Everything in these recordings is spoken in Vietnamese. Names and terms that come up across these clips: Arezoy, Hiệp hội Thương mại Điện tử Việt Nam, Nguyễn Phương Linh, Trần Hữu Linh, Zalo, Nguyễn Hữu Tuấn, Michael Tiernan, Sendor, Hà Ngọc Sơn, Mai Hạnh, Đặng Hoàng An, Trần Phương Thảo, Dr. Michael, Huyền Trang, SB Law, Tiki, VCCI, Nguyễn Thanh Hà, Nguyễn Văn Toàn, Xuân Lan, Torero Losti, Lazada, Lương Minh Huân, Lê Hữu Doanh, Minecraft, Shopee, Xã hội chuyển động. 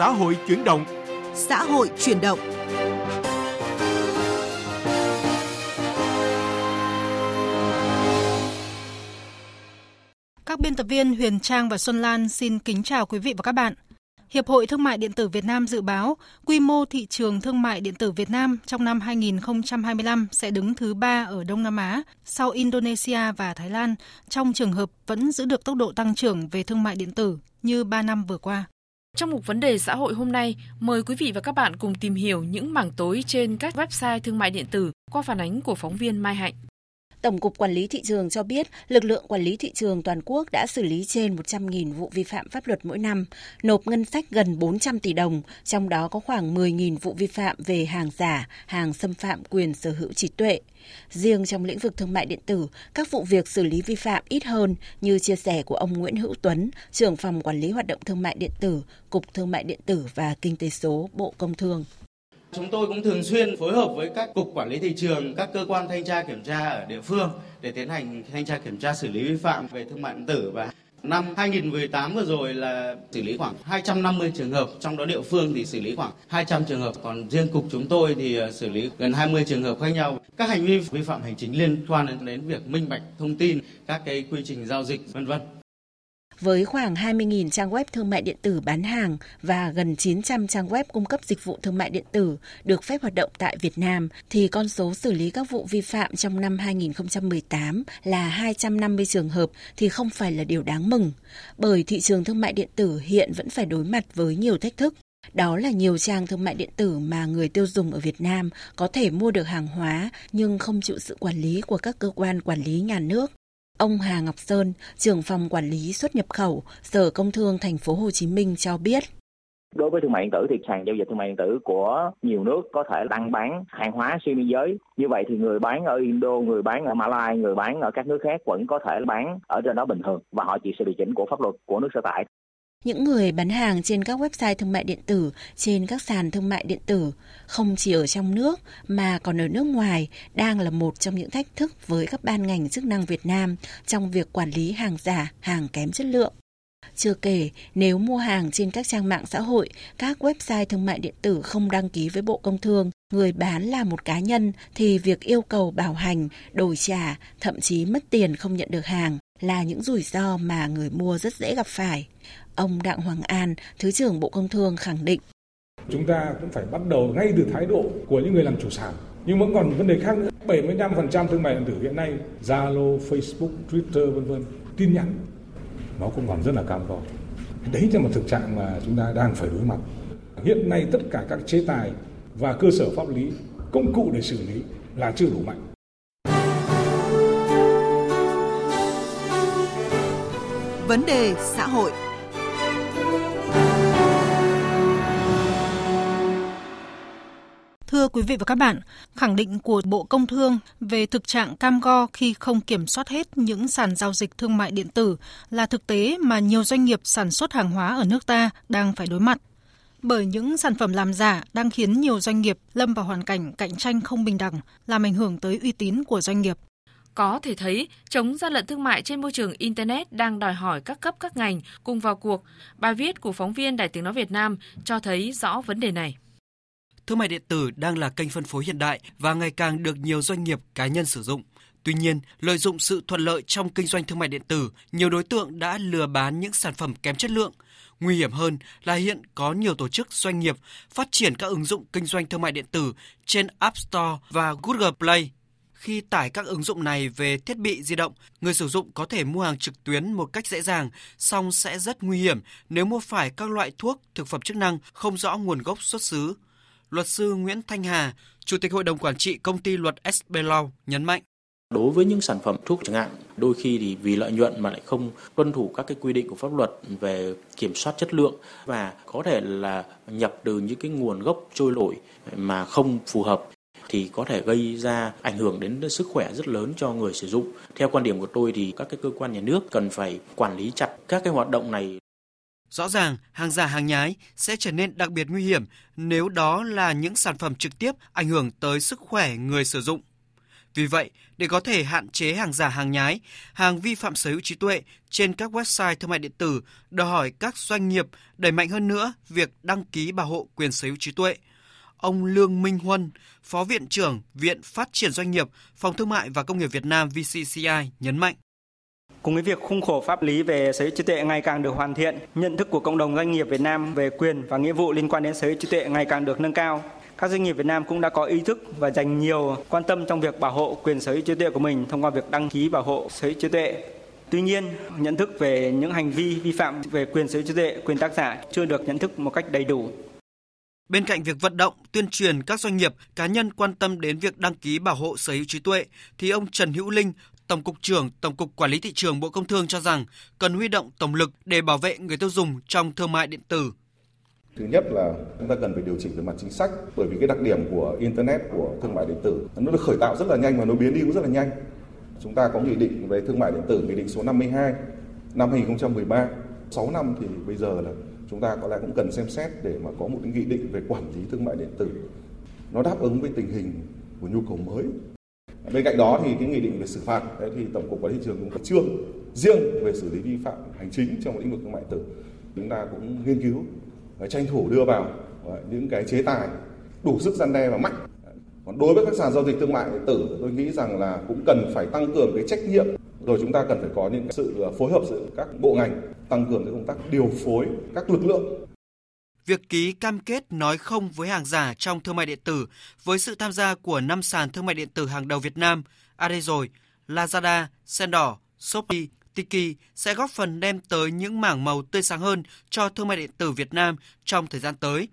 xã hội chuyển động. Xã hội chuyển động. Các biên tập viên Huyền Trang và Xuân Lan xin kính chào quý vị và các bạn. Hiệp hội Thương mại Điện tử Việt Nam dự báo quy mô thị trường thương mại điện tử Việt Nam trong năm 2025 sẽ đứng thứ 3 ở Đông Nam Á sau Indonesia và Thái Lan trong trường hợp vẫn giữ được tốc độ tăng trưởng về thương mại điện tử như 3 năm vừa qua. Trong mục vấn đề xã hội hôm nay, mời quý vị và các bạn cùng tìm hiểu những mảng tối trên các website thương mại điện tử qua phản ánh của phóng viên Mai Hạnh. Tổng cục Quản lý Thị trường cho biết lực lượng quản lý thị trường toàn quốc đã xử lý trên 100.000 vụ vi phạm pháp luật mỗi năm, nộp ngân sách gần 400 tỷ đồng, trong đó có khoảng 10.000 vụ vi phạm về hàng giả, hàng xâm phạm quyền sở hữu trí tuệ. Riêng trong lĩnh vực thương mại điện tử, các vụ việc xử lý vi phạm ít hơn, như chia sẻ của ông Nguyễn Hữu Tuấn, trưởng phòng quản lý hoạt động thương mại điện tử, Cục Thương mại điện tử và Kinh tế số, Bộ Công Thương. Chúng tôi cũng thường xuyên phối hợp với các cục quản lý thị trường, các cơ quan thanh tra kiểm tra ở địa phương để tiến hành thanh tra kiểm tra xử lý vi phạm về thương mại điện tử. Và năm 2018 vừa rồi là xử lý khoảng 250 trường hợp, trong đó địa phương thì xử lý khoảng 200 trường hợp, còn riêng cục chúng tôi thì xử lý gần 20 trường hợp khác nhau. Các hành vi vi phạm hành chính liên quan đến việc minh bạch thông tin, các cái quy trình giao dịch, v.v. Với khoảng 20.000 trang web thương mại điện tử bán hàng và gần 900 trang web cung cấp dịch vụ thương mại điện tử được phép hoạt động tại Việt Nam, thì con số xử lý các vụ vi phạm trong năm 2018 là 250 trường hợp thì không phải là điều đáng mừng, bởi thị trường thương mại điện tử hiện vẫn phải đối mặt với nhiều thách thức. Đó là nhiều trang thương mại điện tử mà người tiêu dùng ở Việt Nam có thể mua được hàng hóa nhưng không chịu sự quản lý của các cơ quan quản lý nhà nước. Ông Hà Ngọc Sơn, trưởng phòng quản lý xuất nhập khẩu, Sở Công Thương Thành phố Hồ Chí Minh cho biết. Đối với thương mại điện tử thì sàn giao dịch thương mại điện tử của nhiều nước có thể đăng bán hàng hóa xuyên biên giới. Như vậy thì người bán ở Indo, người bán ở Malai, người bán ở các nước khác vẫn có thể bán ở trên đó bình thường và họ chịu sự điều chỉnh của pháp luật của nước sở tại. Những người bán hàng trên các website thương mại điện tử, trên các sàn thương mại điện tử, không chỉ ở trong nước mà còn ở nước ngoài, đang là một trong những thách thức với các ban ngành chức năng Việt Nam trong việc quản lý hàng giả, hàng kém chất lượng. Chưa kể, nếu mua hàng trên các trang mạng xã hội, các website thương mại điện tử không đăng ký với Bộ Công Thương, người bán là một cá nhân thì việc yêu cầu bảo hành, đổi trả, thậm chí mất tiền không nhận được hàng là những rủi ro mà người mua rất dễ gặp phải. Ông Đặng Hoàng An, Thứ trưởng Bộ Công Thương khẳng định. Chúng ta cũng phải bắt đầu ngay từ thái độ của những người làm chủ sản. Nhưng vẫn còn vấn đề khác nữa. 75% thương mại điện tử hiện nay, Zalo, Facebook, Twitter, v.v. tin nhắn, nó cũng còn rất là cam go. Đấy là một thực trạng mà chúng ta đang phải đối mặt. Hiện nay tất cả các chế tài và cơ sở pháp lý, công cụ để xử lý là chưa đủ mạnh. Vấn đề xã hội. Thưa quý vị và các bạn, khẳng định của Bộ Công Thương về thực trạng cam go khi không kiểm soát hết những sàn giao dịch thương mại điện tử là thực tế mà nhiều doanh nghiệp sản xuất hàng hóa ở nước ta đang phải đối mặt. Bởi những sản phẩm làm giả đang khiến nhiều doanh nghiệp lâm vào hoàn cảnh cạnh tranh không bình đẳng, làm ảnh hưởng tới uy tín của doanh nghiệp. Có thể thấy, chống gian lận thương mại trên môi trường Internet đang đòi hỏi các cấp các ngành cùng vào cuộc. Bài viết của phóng viên Đài Tiếng Nói Việt Nam cho thấy rõ vấn đề này. Thương mại điện tử đang là kênh phân phối hiện đại và ngày càng được nhiều doanh nghiệp cá nhân sử dụng. Tuy nhiên, lợi dụng sự thuận lợi trong kinh doanh thương mại điện tử, nhiều đối tượng đã lừa bán những sản phẩm kém chất lượng. Nguy hiểm hơn là hiện có nhiều tổ chức doanh nghiệp phát triển các ứng dụng kinh doanh thương mại điện tử trên App Store và Google Play. Khi tải các ứng dụng này về thiết bị di động, người sử dụng có thể mua hàng trực tuyến một cách dễ dàng, song sẽ rất nguy hiểm nếu mua phải các loại thuốc, thực phẩm chức năng không rõ nguồn gốc xuất xứ. Luật sư Nguyễn Thanh Hà, Chủ tịch Hội đồng Quản trị Công ty Luật SB Law nhấn mạnh. Đối với những sản phẩm thuốc chẳng hạn, đôi khi thì vì lợi nhuận mà lại không tuân thủ các cái quy định của pháp luật về kiểm soát chất lượng và có thể là nhập từ những cái nguồn gốc trôi nổi mà không phù hợp thì có thể gây ra ảnh hưởng đến sức khỏe rất lớn cho người sử dụng. Theo quan điểm của tôi thì các cái cơ quan nhà nước cần phải quản lý chặt các cái hoạt động này. Rõ ràng, hàng giả hàng nhái sẽ trở nên đặc biệt nguy hiểm nếu đó là những sản phẩm trực tiếp ảnh hưởng tới sức khỏe người sử dụng. Vì vậy, để có thể hạn chế hàng giả, hàng nhái, hàng vi phạm sở hữu trí tuệ trên các website thương mại điện tử, đòi hỏi các doanh nghiệp đẩy mạnh hơn nữa việc đăng ký bảo hộ quyền sở hữu trí tuệ. Ông Lương Minh Huân, Phó Viện trưởng Viện Phát triển Doanh nghiệp, Phòng Thương mại và Công nghiệp Việt Nam VCCI nhấn mạnh. Cùng với việc khung khổ pháp lý về sở hữu trí tuệ ngày càng được hoàn thiện, nhận thức của cộng đồng doanh nghiệp Việt Nam về quyền và nghĩa vụ liên quan đến sở hữu trí tuệ ngày càng được nâng cao. Các doanh nghiệp Việt Nam cũng đã có ý thức và dành nhiều quan tâm trong việc bảo hộ quyền sở hữu trí tuệ của mình thông qua việc đăng ký bảo hộ sở hữu trí tuệ. Tuy nhiên, nhận thức về những hành vi vi phạm về quyền sở hữu trí tuệ, quyền tác giả chưa được nhận thức một cách đầy đủ. Bên cạnh việc vận động, tuyên truyền các doanh nghiệp, cá nhân quan tâm đến việc đăng ký bảo hộ sở hữu trí tuệ, thì ông Trần Hữu Linh, Tổng cục trưởng Tổng cục Quản lý Thị trường Bộ Công Thương cho rằng cần huy động tổng lực để bảo vệ người tiêu dùng trong thương mại điện tử. Thứ nhất là chúng ta cần phải điều chỉnh về mặt chính sách, bởi vì cái đặc điểm của Internet, của thương mại điện tử, nó được khởi tạo rất là nhanh và nó biến đi cũng rất là nhanh. Chúng ta có nghị định về thương mại điện tử, nghị định số 52 năm 2013, 6 năm thì bây giờ là chúng ta có lẽ cũng cần xem xét để mà có một cái nghị định về quản lý thương mại điện tử. Nó đáp ứng với tình hình của nhu cầu mới. Bên cạnh đó thì cái nghị định về xử phạt, đấy thì Tổng cục Quản lý Thị trường cũng có chương riêng về xử lý vi phạm hành chính trong lĩnh vực thương mại điện tử. Chúng ta cũng nghiên cứu tranh thủ đưa vào những cái chế tài đủ sức răn đe và mạnh. Còn đối với các sàn giao dịch thương mại điện tử, tôi nghĩ rằng là cũng cần phải tăng cường cái trách nhiệm, rồi chúng ta cần phải có những sự phối hợp giữa các bộ ngành, tăng cường cái công tác điều phối các lực lượng. Việc ký cam kết nói không với hàng giả trong thương mại điện tử với sự tham gia của 5 sàn thương mại điện tử hàng đầu Việt Nam, Arezoy, Lazada, Sendor, Shopee, Tiki sẽ góp phần đem tới những mảng màu tươi sáng hơn cho thương mại điện tử Việt Nam trong thời gian tới.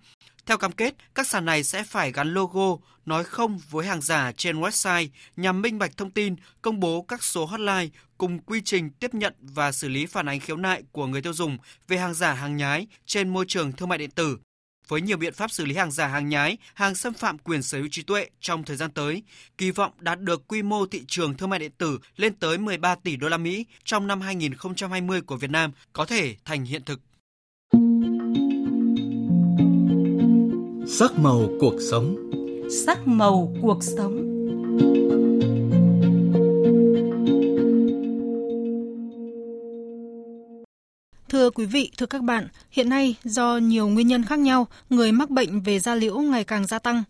Theo cam kết, các sàn này sẽ phải gắn logo nói không với hàng giả trên website nhằm minh bạch thông tin, công bố các số hotline cùng quy trình tiếp nhận và xử lý phản ánh khiếu nại của người tiêu dùng về hàng giả, hàng nhái trên môi trường thương mại điện tử. Với nhiều biện pháp xử lý hàng giả, hàng nhái, hàng xâm phạm quyền sở hữu trí tuệ trong thời gian tới, kỳ vọng đạt được quy mô thị trường thương mại điện tử lên tới 13 tỷ đô la Mỹ trong năm 2020 của Việt Nam có thể thành hiện thực. Sắc màu cuộc sống. Sắc màu cuộc sống. Thưa quý vị, thưa các bạn, hiện nay do nhiều nguyên nhân khác nhau, người mắc bệnh về da liễu ngày càng gia tăng.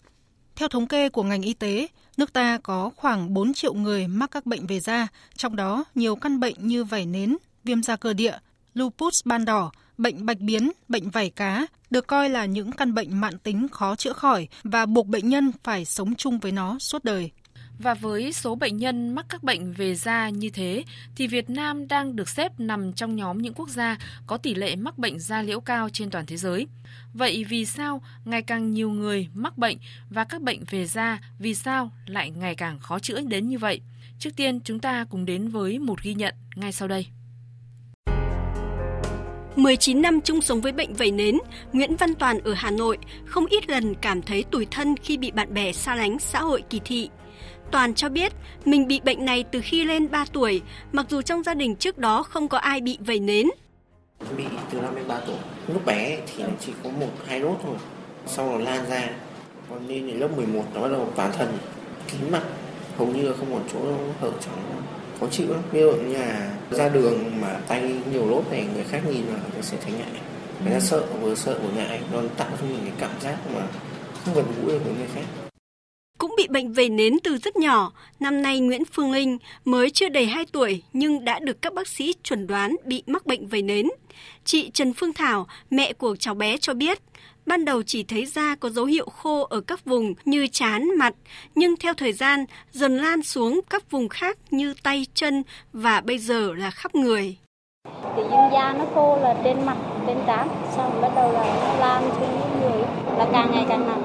Theo thống kê của ngành y tế, nước ta có khoảng 4 triệu người mắc các bệnh về da, trong đó nhiều căn bệnh như vảy nến, viêm da cơ địa, lupus ban đỏ, bệnh bạch biến, bệnh vảy cá được coi là những căn bệnh mãn tính khó chữa khỏi và buộc bệnh nhân phải sống chung với nó suốt đời. Và với số bệnh nhân mắc các bệnh về da như thế, thì Việt Nam đang được xếp nằm trong nhóm những quốc gia có tỷ lệ mắc bệnh da liễu cao trên toàn thế giới. Vậy vì sao ngày càng nhiều người mắc bệnh và các bệnh về da vì sao lại ngày càng khó chữa đến như vậy? Trước tiên chúng ta cùng đến với một ghi nhận ngay sau đây. 19 năm chung sống với bệnh vẩy nến, Nguyễn Văn Toàn ở Hà Nội không ít lần cảm thấy tủi thân khi bị bạn bè xa lánh, xã hội kỳ thị. Toàn cho biết mình bị bệnh này từ khi lên 3 tuổi, mặc dù trong gia đình trước đó không có ai bị vẩy nến. Bị từ năm đến 3 tuổi, lúc bé thì nó chỉ có 1-2 đốt thôi, sau đó lan ra. Còn lên lớp 11 nó bắt đầu toàn thân, kín mặt, hầu như không còn chỗ hở trắng. Khó chịu lắm, ví dụ như là ra đường mà tay nhiều lốp này người khác nhìn vào nó sẽ thấy ngại, người ta sợ vừa ngại, nó tạo cho mình cái cảm giác mà không gần gũi được với người khác. Cũng bị bệnh vẩy nến từ rất nhỏ, năm nay Nguyễn Phương Linh mới chưa đầy 2 tuổi nhưng đã được các bác sĩ chuẩn đoán bị mắc bệnh vẩy nến. Chị Trần Phương Thảo, mẹ của cháu bé cho biết, ban đầu chỉ thấy da có dấu hiệu khô ở các vùng như trán, mặt, nhưng theo thời gian dần lan xuống các vùng khác như tay, chân và bây giờ là khắp người. Thì da nó khô là trên mặt, trên trán, xong bắt đầu là nó lan trên người là càng ngày càng nặng.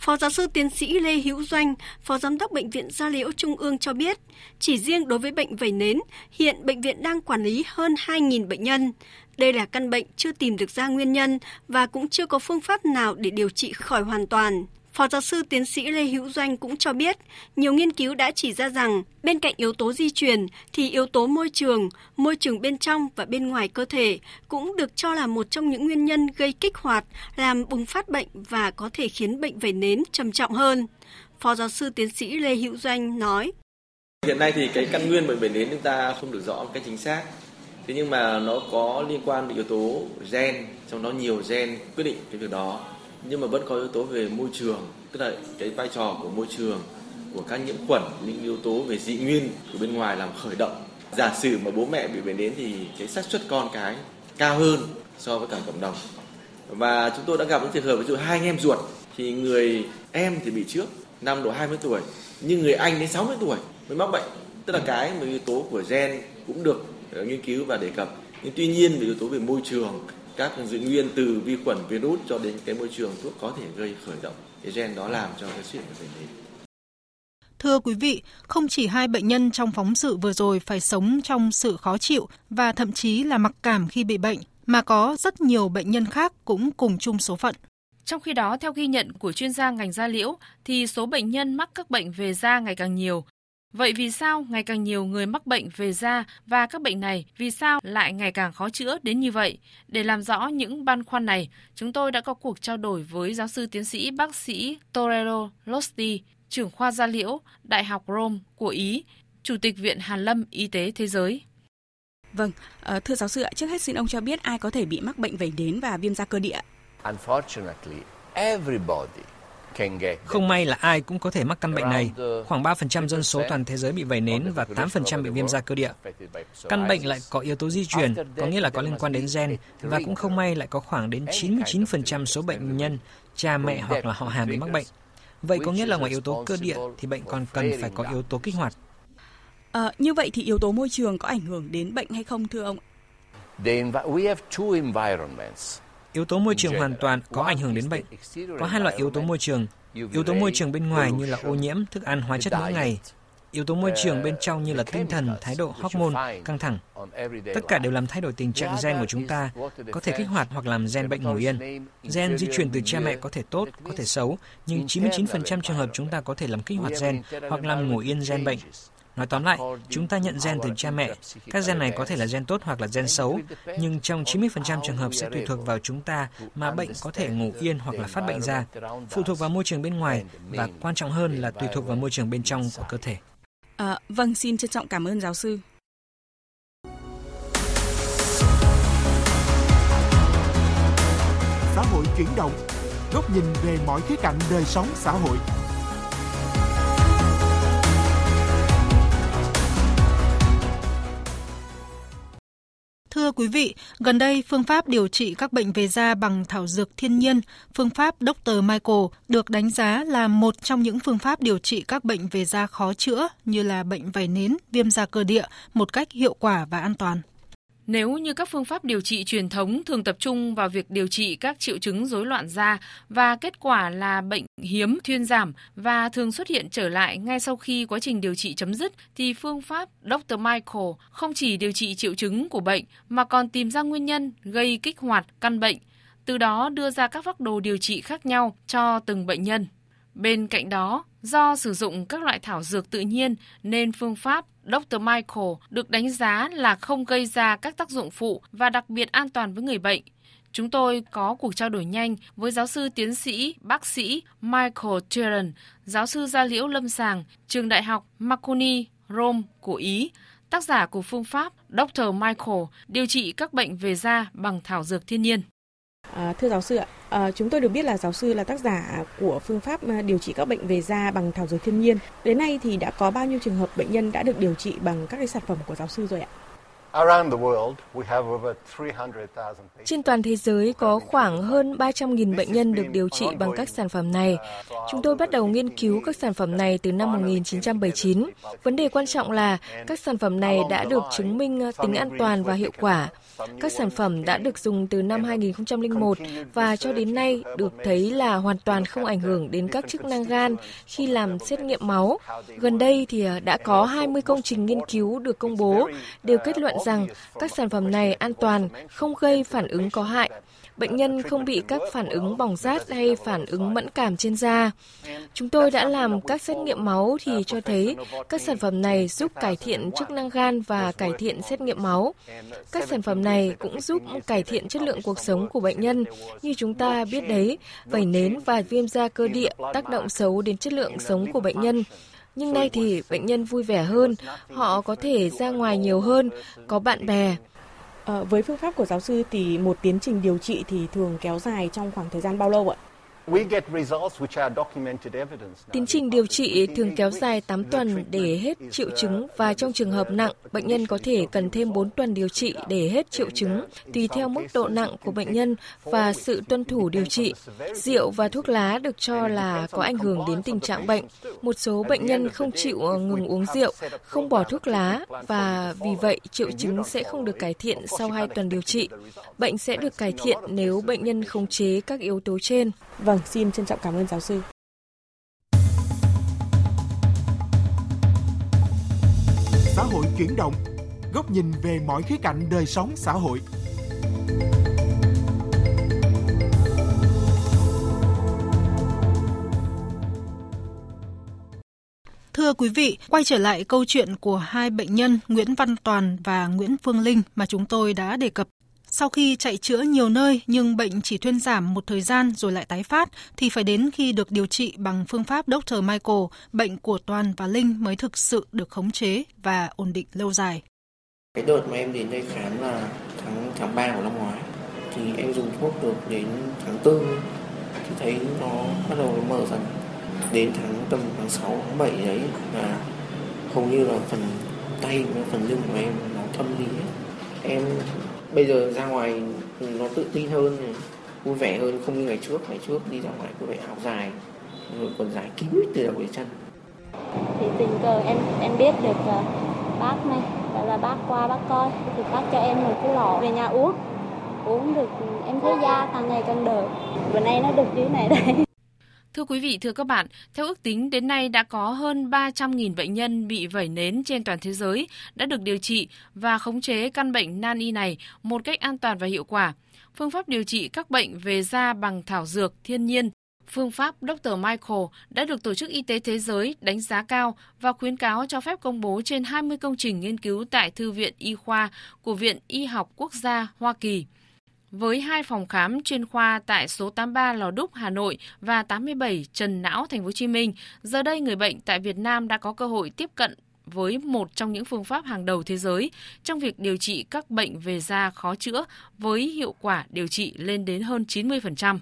Phó giáo sư tiến sĩ Lê Hữu Doanh, Phó Giám đốc Bệnh viện Da liễu Trung ương cho biết, chỉ riêng đối với bệnh vẩy nến, hiện bệnh viện đang quản lý hơn 2.000 bệnh nhân. Đây là căn bệnh chưa tìm được ra nguyên nhân và cũng chưa có phương pháp nào để điều trị khỏi hoàn toàn. Phó giáo sư tiến sĩ Lê Hữu Doanh cũng cho biết, nhiều nghiên cứu đã chỉ ra rằng bên cạnh yếu tố di truyền thì yếu tố môi trường bên trong và bên ngoài cơ thể cũng được cho là một trong những nguyên nhân gây kích hoạt, làm bùng phát bệnh và có thể khiến bệnh vẩy nến trầm trọng hơn. Phó giáo sư tiến sĩ Lê Hữu Doanh nói. Hiện nay thì cái căn nguyên bởi đến chúng ta không được rõ một cách chính xác. Thế nhưng mà nó có liên quan đến yếu tố gen, trong đó nhiều gen quyết định cái việc đó. Nhưng mà vẫn có yếu tố về môi trường, tức là cái vai trò của môi trường, của các nhiễm khuẩn, những yếu tố về dị nguyên của bên ngoài làm khởi động. Giả sử mà bố mẹ bị bệnh đến thì cái xác suất con cái cao hơn so với cả cộng đồng. Và chúng tôi đã gặp những trường hợp ví dụ hai anh em ruột thì người em thì bị trước năm độ 20 tuổi, nhưng người anh đến 60 tuổi mới mắc bệnh. Tức là cái mà yếu tố của gen cũng được nghiên cứu và đề cập. Nhưng tuy nhiên về yếu tố về môi trường, các dị nguyên từ vi khuẩn, virus cho đến cái môi trường thuốc có thể gây khởi động cái gen đó làm cho cái chuyện của bệnh đấy. Thưa quý vị, không chỉ hai bệnh nhân trong phóng sự vừa rồi phải sống trong sự khó chịu và thậm chí là mặc cảm khi bị bệnh, mà có rất nhiều bệnh nhân khác cũng cùng chung số phận. Trong khi đó, theo ghi nhận của chuyên gia ngành da liễu, thì số bệnh nhân mắc các bệnh về da ngày càng nhiều. Vậy vì sao ngày càng nhiều người mắc bệnh về da và các bệnh này vì sao lại ngày càng khó chữa đến như vậy? Để làm rõ những băn khoăn này, chúng tôi đã có cuộc trao đổi với giáo sư tiến sĩ bác sĩ Torero Losti, trưởng khoa da liễu, Đại học Rome của Ý, Chủ tịch Viện Hàn Lâm Y tế Thế giới. Vâng, thưa giáo sư ạ, trước hết xin ông cho biết ai có thể bị mắc bệnh vẩy nến và viêm da cơ địa? Không may là ai cũng có thể mắc căn bệnh này. Khoảng 3% dân số toàn thế giới bị vẩy nến và 8% bị viêm da cơ địa. Căn bệnh lại có yếu tố di truyền, có nghĩa là có liên quan đến gen, và cũng không may lại có khoảng đến 99% số bệnh nhân cha mẹ hoặc là họ hàng bị mắc bệnh. Vậy có nghĩa là ngoài yếu tố cơ địa thì bệnh còn cần phải có yếu tố kích hoạt. Như vậy thì yếu tố môi trường có ảnh hưởng đến bệnh hay không thưa ông? Yếu tố môi trường hoàn toàn có ảnh hưởng đến bệnh. Có hai loại yếu tố môi trường. Yếu tố môi trường bên ngoài như là ô nhiễm, thức ăn, hóa chất mỗi ngày. Yếu tố môi trường bên trong như là tinh thần, thái độ, hormone, căng thẳng. Tất cả đều làm thay đổi tình trạng gen của chúng ta, có thể kích hoạt hoặc làm gen bệnh ngủ yên. Gen di truyền từ cha mẹ có thể tốt, có thể xấu, nhưng 99% trường hợp chúng ta có thể làm kích hoạt gen hoặc làm ngủ yên gen bệnh. Nói tóm lại, chúng ta nhận gen từ cha mẹ. Các gen này có thể là gen tốt hoặc là gen xấu, nhưng trong 90% trường hợp sẽ tùy thuộc vào chúng ta mà bệnh có thể ngủ yên hoặc là phát bệnh ra, phụ thuộc vào môi trường bên ngoài và quan trọng hơn là tùy thuộc vào môi trường bên trong của cơ thể. Vâng, xin trân trọng cảm ơn giáo sư. Xã hội chuyển động, góc nhìn về mọi khía cạnh đời sống xã hội. Thưa quý vị, gần đây phương pháp điều trị các bệnh về da bằng thảo dược thiên nhiên, phương pháp Dr. Michael được đánh giá là một trong những phương pháp điều trị các bệnh về da khó chữa như là bệnh vẩy nến, viêm da cơ địa một cách hiệu quả và an toàn. Nếu như các phương pháp điều trị truyền thống thường tập trung vào việc điều trị các triệu chứng rối loạn da và kết quả là bệnh hiếm thuyên giảm và thường xuất hiện trở lại ngay sau khi quá trình điều trị chấm dứt, thì phương pháp Dr. Michael không chỉ điều trị triệu chứng của bệnh mà còn tìm ra nguyên nhân gây kích hoạt căn bệnh, từ đó đưa ra các phác đồ điều trị khác nhau cho từng bệnh nhân. Bên cạnh đó, do sử dụng các loại thảo dược tự nhiên nên phương pháp Dr. Michael được đánh giá là không gây ra các tác dụng phụ và đặc biệt an toàn với người bệnh. Chúng tôi có cuộc trao đổi nhanh với giáo sư tiến sĩ bác sĩ Michael Tiernan, giáo sư da liễu lâm sàng, trường Đại học Marconi, Rome của Ý, tác giả của phương pháp Dr. Michael điều trị các bệnh về da bằng thảo dược thiên nhiên. Thưa giáo sư ạ, chúng tôi được biết là giáo sư là tác giả của phương pháp điều trị các bệnh về da bằng thảo dược thiên nhiên. Đến nay thì đã có bao nhiêu trường hợp bệnh nhân đã được điều trị bằng các cái sản phẩm của giáo sư rồi ạ? Trên toàn thế giới có khoảng hơn 300.000 bệnh nhân được điều trị bằng các sản phẩm này. Chúng tôi bắt đầu nghiên cứu các sản phẩm này từ năm 1979. Vấn đề quan trọng là các sản phẩm này đã được chứng minh tính an toàn và hiệu quả. Các sản phẩm đã được dùng từ năm 2001 và cho đến nay được thấy là hoàn toàn không ảnh hưởng đến các chức năng gan khi làm xét nghiệm máu. Gần đây thì đã có 20 công trình nghiên cứu được công bố, đều kết luận rằng các sản phẩm này an toàn, không gây phản ứng có hại. Bệnh nhân không bị các phản ứng bỏng rát hay phản ứng mẫn cảm trên da. Chúng tôi đã làm các xét nghiệm máu thì cho thấy các sản phẩm này giúp cải thiện chức năng gan và cải thiện xét nghiệm máu. Các sản phẩm này cũng giúp cải thiện chất lượng cuộc sống của bệnh nhân. Như chúng ta biết đấy, vẩy nến và viêm da cơ địa tác động xấu đến chất lượng sống của bệnh nhân. Nhưng nay thì bệnh nhân vui vẻ hơn, họ có thể ra ngoài nhiều hơn, có bạn bè. Với phương pháp của giáo sư thì một tiến trình điều trị thì thường kéo dài trong khoảng thời gian bao lâu ạ? Tiến trình điều trị thường kéo dài 8 tuần để hết triệu chứng và trong trường hợp nặng, bệnh nhân có thể cần thêm 4 tuần điều trị để hết triệu chứng, tùy theo mức độ nặng của bệnh nhân và sự tuân thủ điều trị. Rượu và thuốc lá được cho là có ảnh hưởng đến tình trạng bệnh. Một số bệnh nhân không chịu ngừng uống rượu, không bỏ thuốc lá và vì vậy triệu chứng sẽ không được cải thiện sau 2 tuần điều trị. Bệnh sẽ được cải thiện nếu bệnh nhân khống chế các yếu tố trên. Vâng, xin trân trọng cảm ơn giáo sư. Xã hội chuyển động, góc nhìn về mọi khía cạnh đời sống xã hội. Thưa quý vị, quay trở lại câu chuyện của hai bệnh nhân Nguyễn Văn Toàn và Nguyễn Phương Linh mà chúng tôi đã đề cập. Sau khi chạy chữa nhiều nơi nhưng bệnh chỉ thuyên giảm một thời gian rồi lại tái phát thì phải đến khi được điều trị bằng phương pháp Dr. Michael, bệnh của Toàn và Linh mới thực sự được khống chế và ổn định lâu dài. Cái đợt mà em đến đây khám là tháng 3 của năm ngoái, thì em dùng thuốc được đến tháng 4 thì thấy nó bắt đầu mở dần. Đến tháng 6, tháng 7 đấy là hầu như là phần tay và phần lưng của em nó thâm đi hết. Em bây giờ ra ngoài nó tự tin hơn, vui vẻ hơn, không như ngày trước đi ra ngoài cứ phải áo dài, rồi quần dài kín mít từ đầu đến chân. Thì tình cờ em biết được bác này, gọi là bác qua bác coi, thì bác cho em một cái lọ về nhà uống được, em thấy da càng ngày càng đỡ, bữa nay nó được dưới này đây. Thưa quý vị, thưa các bạn, theo ước tính đến nay đã có hơn 300.000 bệnh nhân bị vẩy nến trên toàn thế giới đã được điều trị và khống chế căn bệnh nan y này một cách an toàn và hiệu quả. Phương pháp điều trị các bệnh về da bằng thảo dược thiên nhiên, phương pháp Dr. Michael đã được Tổ chức Y tế Thế giới đánh giá cao và khuyến cáo cho phép công bố trên 20 công trình nghiên cứu tại Thư viện Y khoa của Viện Y học Quốc gia Hoa Kỳ. Với 2 phòng khám chuyên khoa tại số 83 Lò Đúc, Hà Nội và 87 Trần Não, Thành phố Hồ Chí Minh, giờ đây người bệnh tại Việt Nam đã có cơ hội tiếp cận với một trong những phương pháp hàng đầu thế giới trong việc điều trị các bệnh về da khó chữa với hiệu quả điều trị lên đến hơn 90%.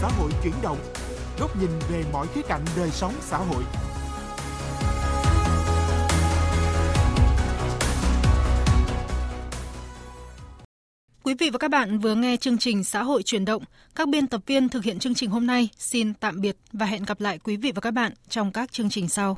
Xã hội chuyển động, góc nhìn về mọi khía cạnh đời sống xã hội. Quý vị và các bạn vừa nghe chương trình Xã hội chuyển động. Các biên tập viên thực hiện chương trình hôm nay xin tạm biệt và hẹn gặp lại quý vị và các bạn trong các chương trình sau.